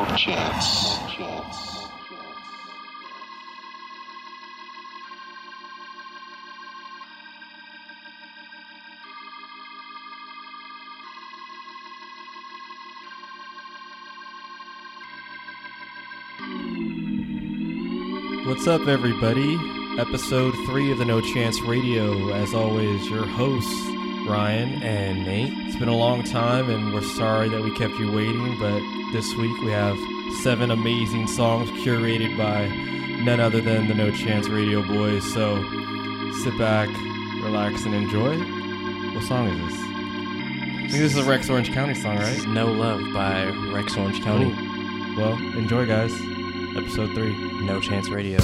No Chance. No Chance. What's up, everybody? Episode 3 of the No Chance Radio. As always, your hosts, Ryan and Nate. It's been a long time, and we're sorry that we kept you waiting, but this week we have 7 amazing songs curated by none other than the No Chance Radio boys. So sit back, relax, and enjoy. What song is this? I think this is a Rex Orange County song, right? This is No Love by Rex Orange County. Ooh. Well, enjoy, guys. Episode 3, No Chance Radio.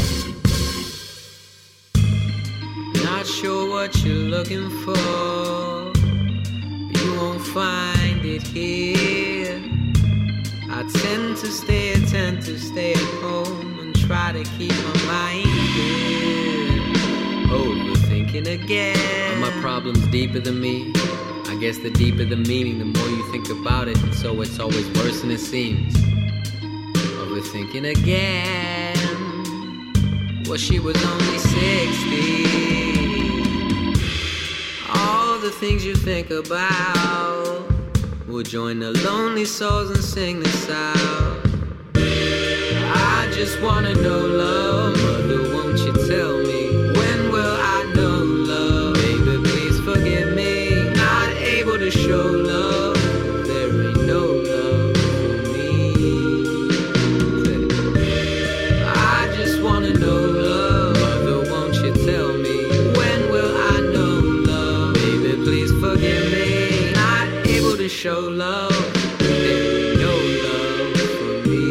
Not sure what you're looking for, but you won't find it here. I tend to stay at home and try to keep my mind here. Overthinking again. All my problems deeper than me. I guess the deeper the meaning, the more you think about it, so it's always worse than it seems. Thinking again. Well, she was only 16. All the things you think about, we'll join the lonely souls and sing this out. I just wanna know love, mother, won't you tell me? When will I know love? Baby, please forgive me. Not able to show love. Show love, no love for me.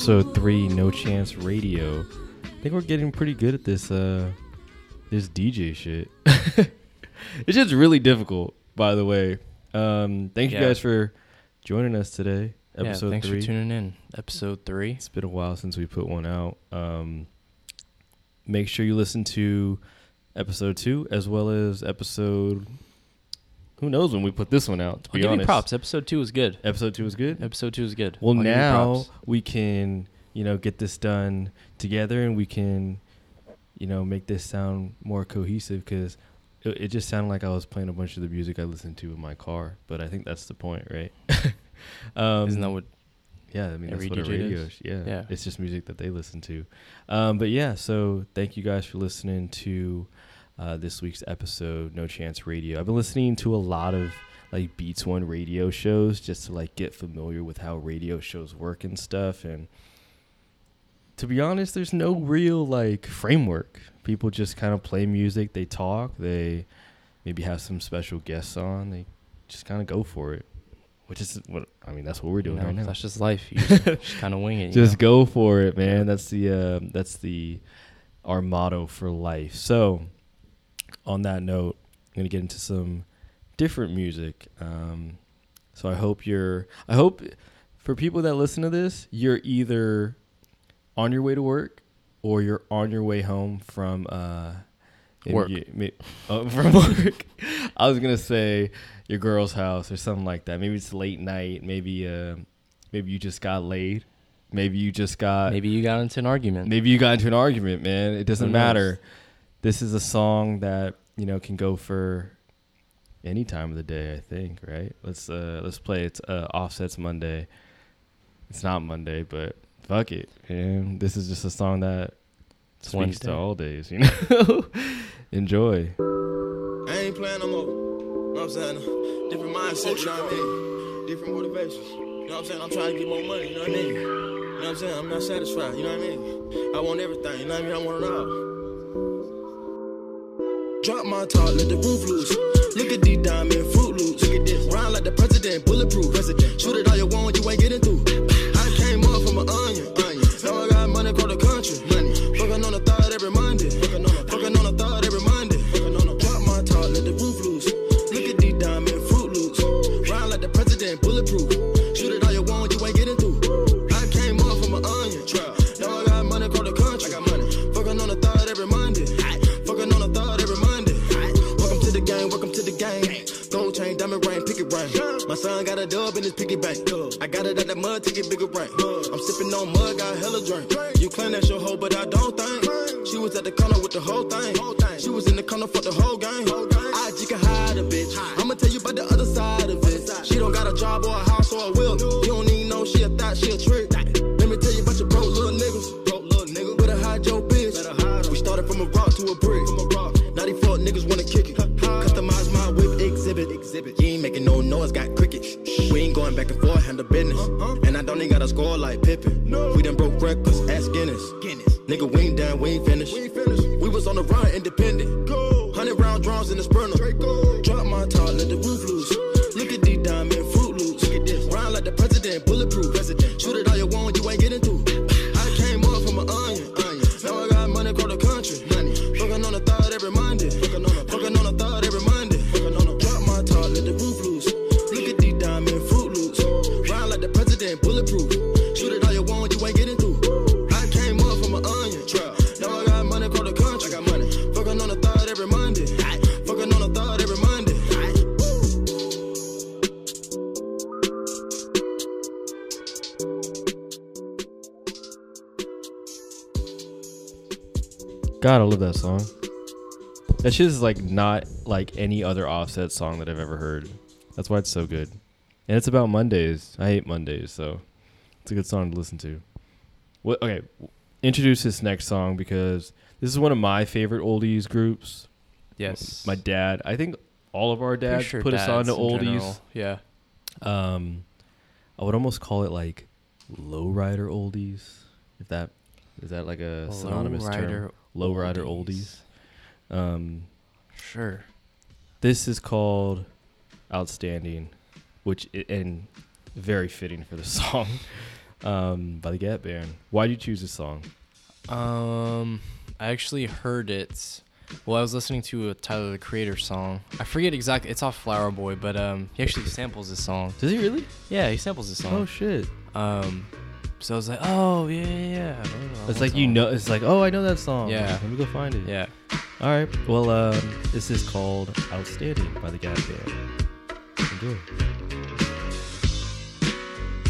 Episode 3, No Chance Radio. I think we're getting pretty good at this this DJ shit. It's just really difficult, by the way. Thank you guys for joining us today. Episode 3. Thanks for tuning in. Episode 3. It's been a while since we put one out. Make sure you listen to Episode 2 as well as Episode... Who knows when we put this one out, to be honest. I'll give you props. Episode 2 was good. Well, now we can, get this done together and we can, make this sound more cohesive because it just sounded like I was playing a bunch of the music I listened to in my car. But I think that's the point, right? Isn't that what... Yeah, I mean, that's what a radio is. Yeah, it's just music that they listen to. So thank you guys for listening to... this week's episode, No Chance Radio. I've been listening to a lot of Beats One radio shows just to get familiar with how radio shows work and stuff. And to be honest, there's no real framework. People just kind of play music, they talk, they maybe have some special guests on, they just kind of go for it. Which is that's what we're doing right now. That's just life. You just kind of wing it. Just go for it, man. That's our motto for life. So. On that note, I'm going to get into some different music. So I hope for people that listen to this, you're either on your way to work or you're on your way home from work. From work. I was going to say your girl's house or something like that. Maybe it's late night. Maybe you just got laid. Maybe you got into an argument. Man. It doesn't matter. This is a song that, can go for any time of the day, I think, right? Let's play. It's Offset's Monday. It's not Monday, but fuck it. And this is just a song that speaks Wednesday. To all days, Enjoy. I ain't playing no more. You know what I'm saying? Different mindset, you know what I mean? Different motivations. You know what I'm saying? I'm trying to get more money, you know what I mean? You know what I'm saying? I'm not satisfied, you know what I mean? I want everything, you know what I mean? I want it all. Drop my top, let the roof loose. Look at these diamond fruit loops. Look at this, round like the president, bulletproof. Resident. Shoot it all you want, you ain't getting through. I came up from an onion. Now I got money across the country. Fucking on the third every Monday. Drop my top, let the roof loose. Look at these diamond fruit loops. Round like the president, bulletproof. Shoot it all you want, you ain't getting through. I came up from an onion. Now I got money across the country. Fucking on the third every Monday. Gold chain, diamond ring, picket ring. My son got a dub in his piggy bank. I got it out the mud to get bigger rank. I'm sipping on mud, got hella drink. You claim that's your hoe, but I don't think. She was at the corner with the whole thing. She was in the corner for the whole game. IG can hide a bitch. I'ma tell you about the other side of it. She don't got a job or a house or a will. You don't even know she a thought, she a trick. Let me tell you about your broke little niggas. Better hide your bitch. We started from a rock to a brick. Now these fuck niggas wanna kick it. Customize my whip exhibit. You ain't making no noise, got cricket. We ain't going back and forth, handle business. And I don't even gotta score like Pippin. No. We done broke records, ass Guinness. Nigga, we ain't done, we ain't finished. We was on the run, independent. 100 round drums in the sprinter. Drop my top, let the roof loose. Look at these diamond fruit loops. Look at this, round like the president, bulletproof. Shoot it all you want, you ain't getting through. I came up from an onion. Now I got money across the country. Fucking on the third every Monday. Drop my top, let the roof loose. Look at these diamond fruit loops. Round like the president, bulletproof. Shoot it all you want, you ain't getting through. I came up from an onion. Now I got money across the country. Fucking on the third every Monday. God, I love that song. That shit is not like any other Offset song that I've ever heard. That's why it's so good. And it's about Mondays. I hate Mondays, so it's a good song to listen to. Okay, introduce this next song because this is one of my favorite oldies groups. Yes. My dad. I think all of our dads put us on to oldies. General. Yeah. I would almost call it lowrider oldies. If that is that a synonymous term? Lowrider oldies. Sure. This is called Outstanding, which and very fitting for the song. by the Gap Band. Why did you choose this song? I actually heard it while I was listening to a Tyler the Creator song. I forget exactly. It's off Flower Boy, but he actually samples this song. Does he really? Yeah, he samples this song. Oh shit. So I was like, oh yeah. It's like song. You know, it's like, oh, I know that song. Yeah. Let me go find it. Yeah. All right. Well, this is called "Outstanding" by the Gap Band. Enjoy.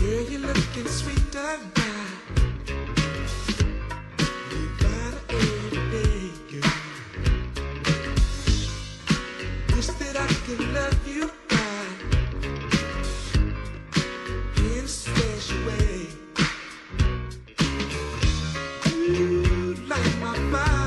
Yeah, you're looking sweet tonight. You gotta earn a day, girl. Wish that I could love you right in a special way. You light my fire.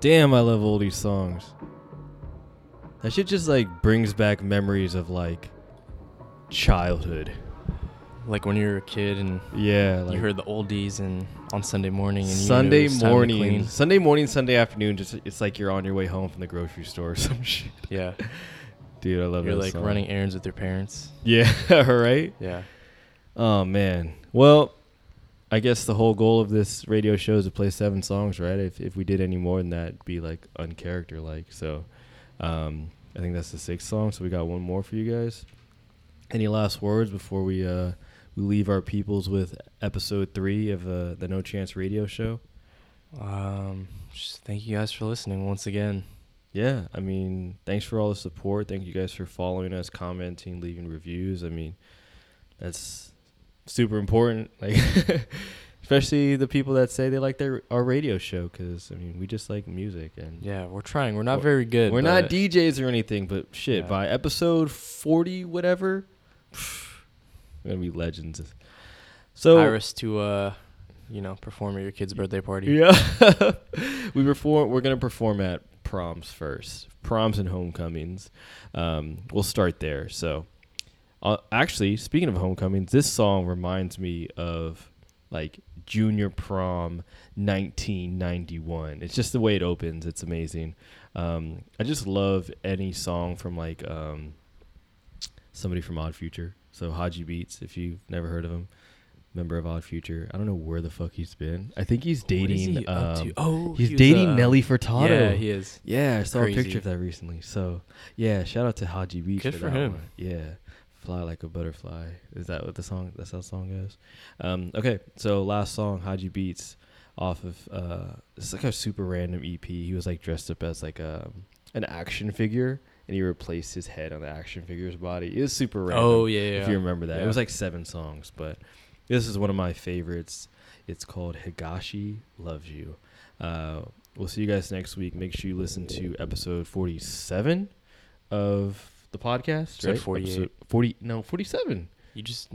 Damn, I love oldies songs. That shit just like brings back memories of like childhood. Like when you were a kid and yeah, like, you heard the oldies and on Sunday morning and Sunday afternoon. Just it's like you're on your way home from the grocery store or some shit. Yeah, dude, I love that. You're like song. Running errands with your parents. Yeah, right. Yeah. Oh man. Well. I guess the whole goal of this radio show is to play 7 songs, right? If we did any more than that, it'd be like uncharacter-like. So I think that's the 6th song. So we got one more for you guys. Any last words before we leave our peoples with episode 3 of the No Chance Radio Show? Just thank you guys for listening once again. Yeah, I mean, thanks for all the support. Thank you guys for following us, commenting, leaving reviews. I mean, that's super important, like especially the people that say they like our radio show, because I mean we just like music and yeah, we're trying. We're not very good. We're not DJs or anything, but shit, yeah. By episode 40, whatever, we're gonna be legends. So Iris to perform at your kid's birthday party. Yeah, We're gonna perform at proms first, proms and homecomings. We'll start there. So. Actually, speaking of homecomings, this song reminds me of like junior prom 1991. It's just the way it opens. It's amazing. I just love any song from like somebody from Odd Future. So Hodgy Beats, if you've never heard of him, member of Odd Future. I don't know where the fuck he's been. I think he's dating he's dating Nelly Furtado. Yeah, he is. Yeah, I saw a picture of that recently. So yeah, shout out to Hodgy Beats. Good for him. One. Yeah. Fly Like a Butterfly. Is that what the song, that's how the song goes? Okay, so last song, Hodgy Beats, off of it's like a super random EP. He was like dressed up as like an action figure, and he replaced his head on the action figure's body. It was super random. Oh yeah, yeah. If you remember that. Yeah. It was like 7 songs, but this is one of my favorites. It's called Higashi Loves You. We'll see you guys next week. Make sure you listen to episode 47 of the podcast. Right? 48. Episode 40. No, 47. We just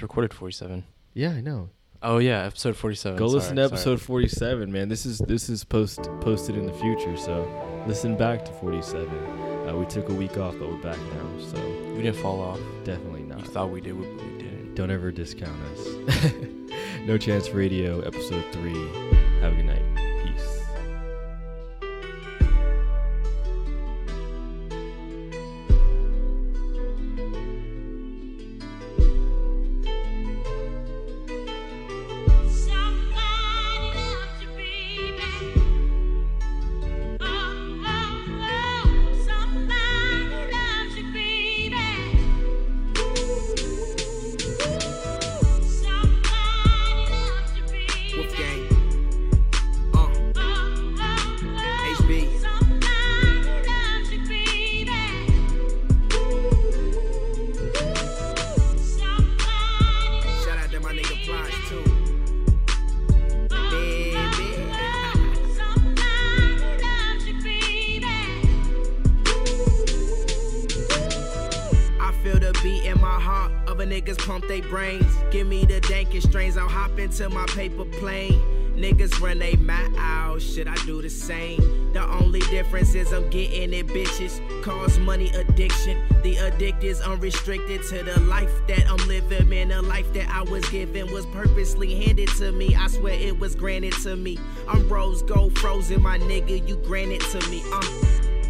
recorded 47. Yeah, I know. Oh yeah, episode 47. Go listen to episode 47, man. This is posted in the future, so listen back to 47. We took a week off, but we're back now. So we didn't fall off. Definitely not. You thought we did, but we didn't. Don't ever discount us. No Chance Radio, episode 3. Have a good night. To my paper plane, niggas run they mouth. Should I do the same? The only difference is I'm getting it, bitches. Cause money addiction. The addict is unrestricted to the life that I'm living. Man, the life that I was given was purposely handed to me. I swear it was granted to me. I'm rose gold frozen, my nigga. You granted to me.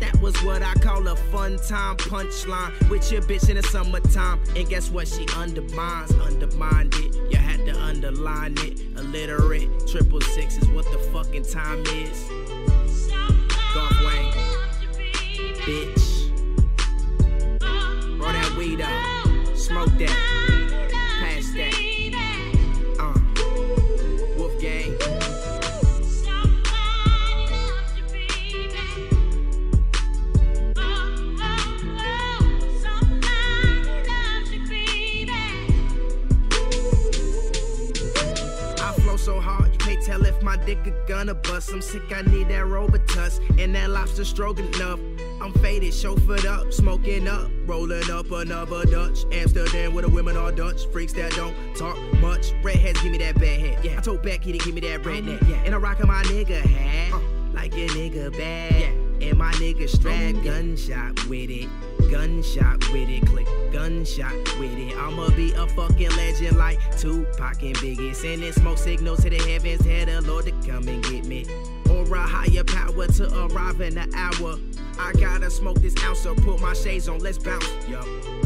That was what I call a fun time punchline with your bitch in the summertime. And guess what? She undermined it. You had to underline it, illiterate. 666 is what the fucking time is. Golf Wayne, bitch. Roll that weed up, smoke that, pass that. Wolf Gang. Tell if my dick a gonna bust. I'm sick, I need that Robitussin and that lobster stroganoff. I'm faded, chauffeured up, smoking up, rolling up another Dutch. Amsterdam where the women are Dutch, freaks that don't talk much. Redheads give me that bad head. Yeah, I told Becky to give me that redneck. Yeah, and I rockin' my nigga hat like a nigga bad. Yeah, and my nigga strap gunshot with it. Gunshot with it, click, gunshot with it. I'ma be a fucking legend like Tupac and Biggie. Sending smoke signals to the heavens, had the Lord to come and get me. Or a higher power to arrive in an hour. I gotta smoke this ounce, so put my shades on, let's bounce, yo.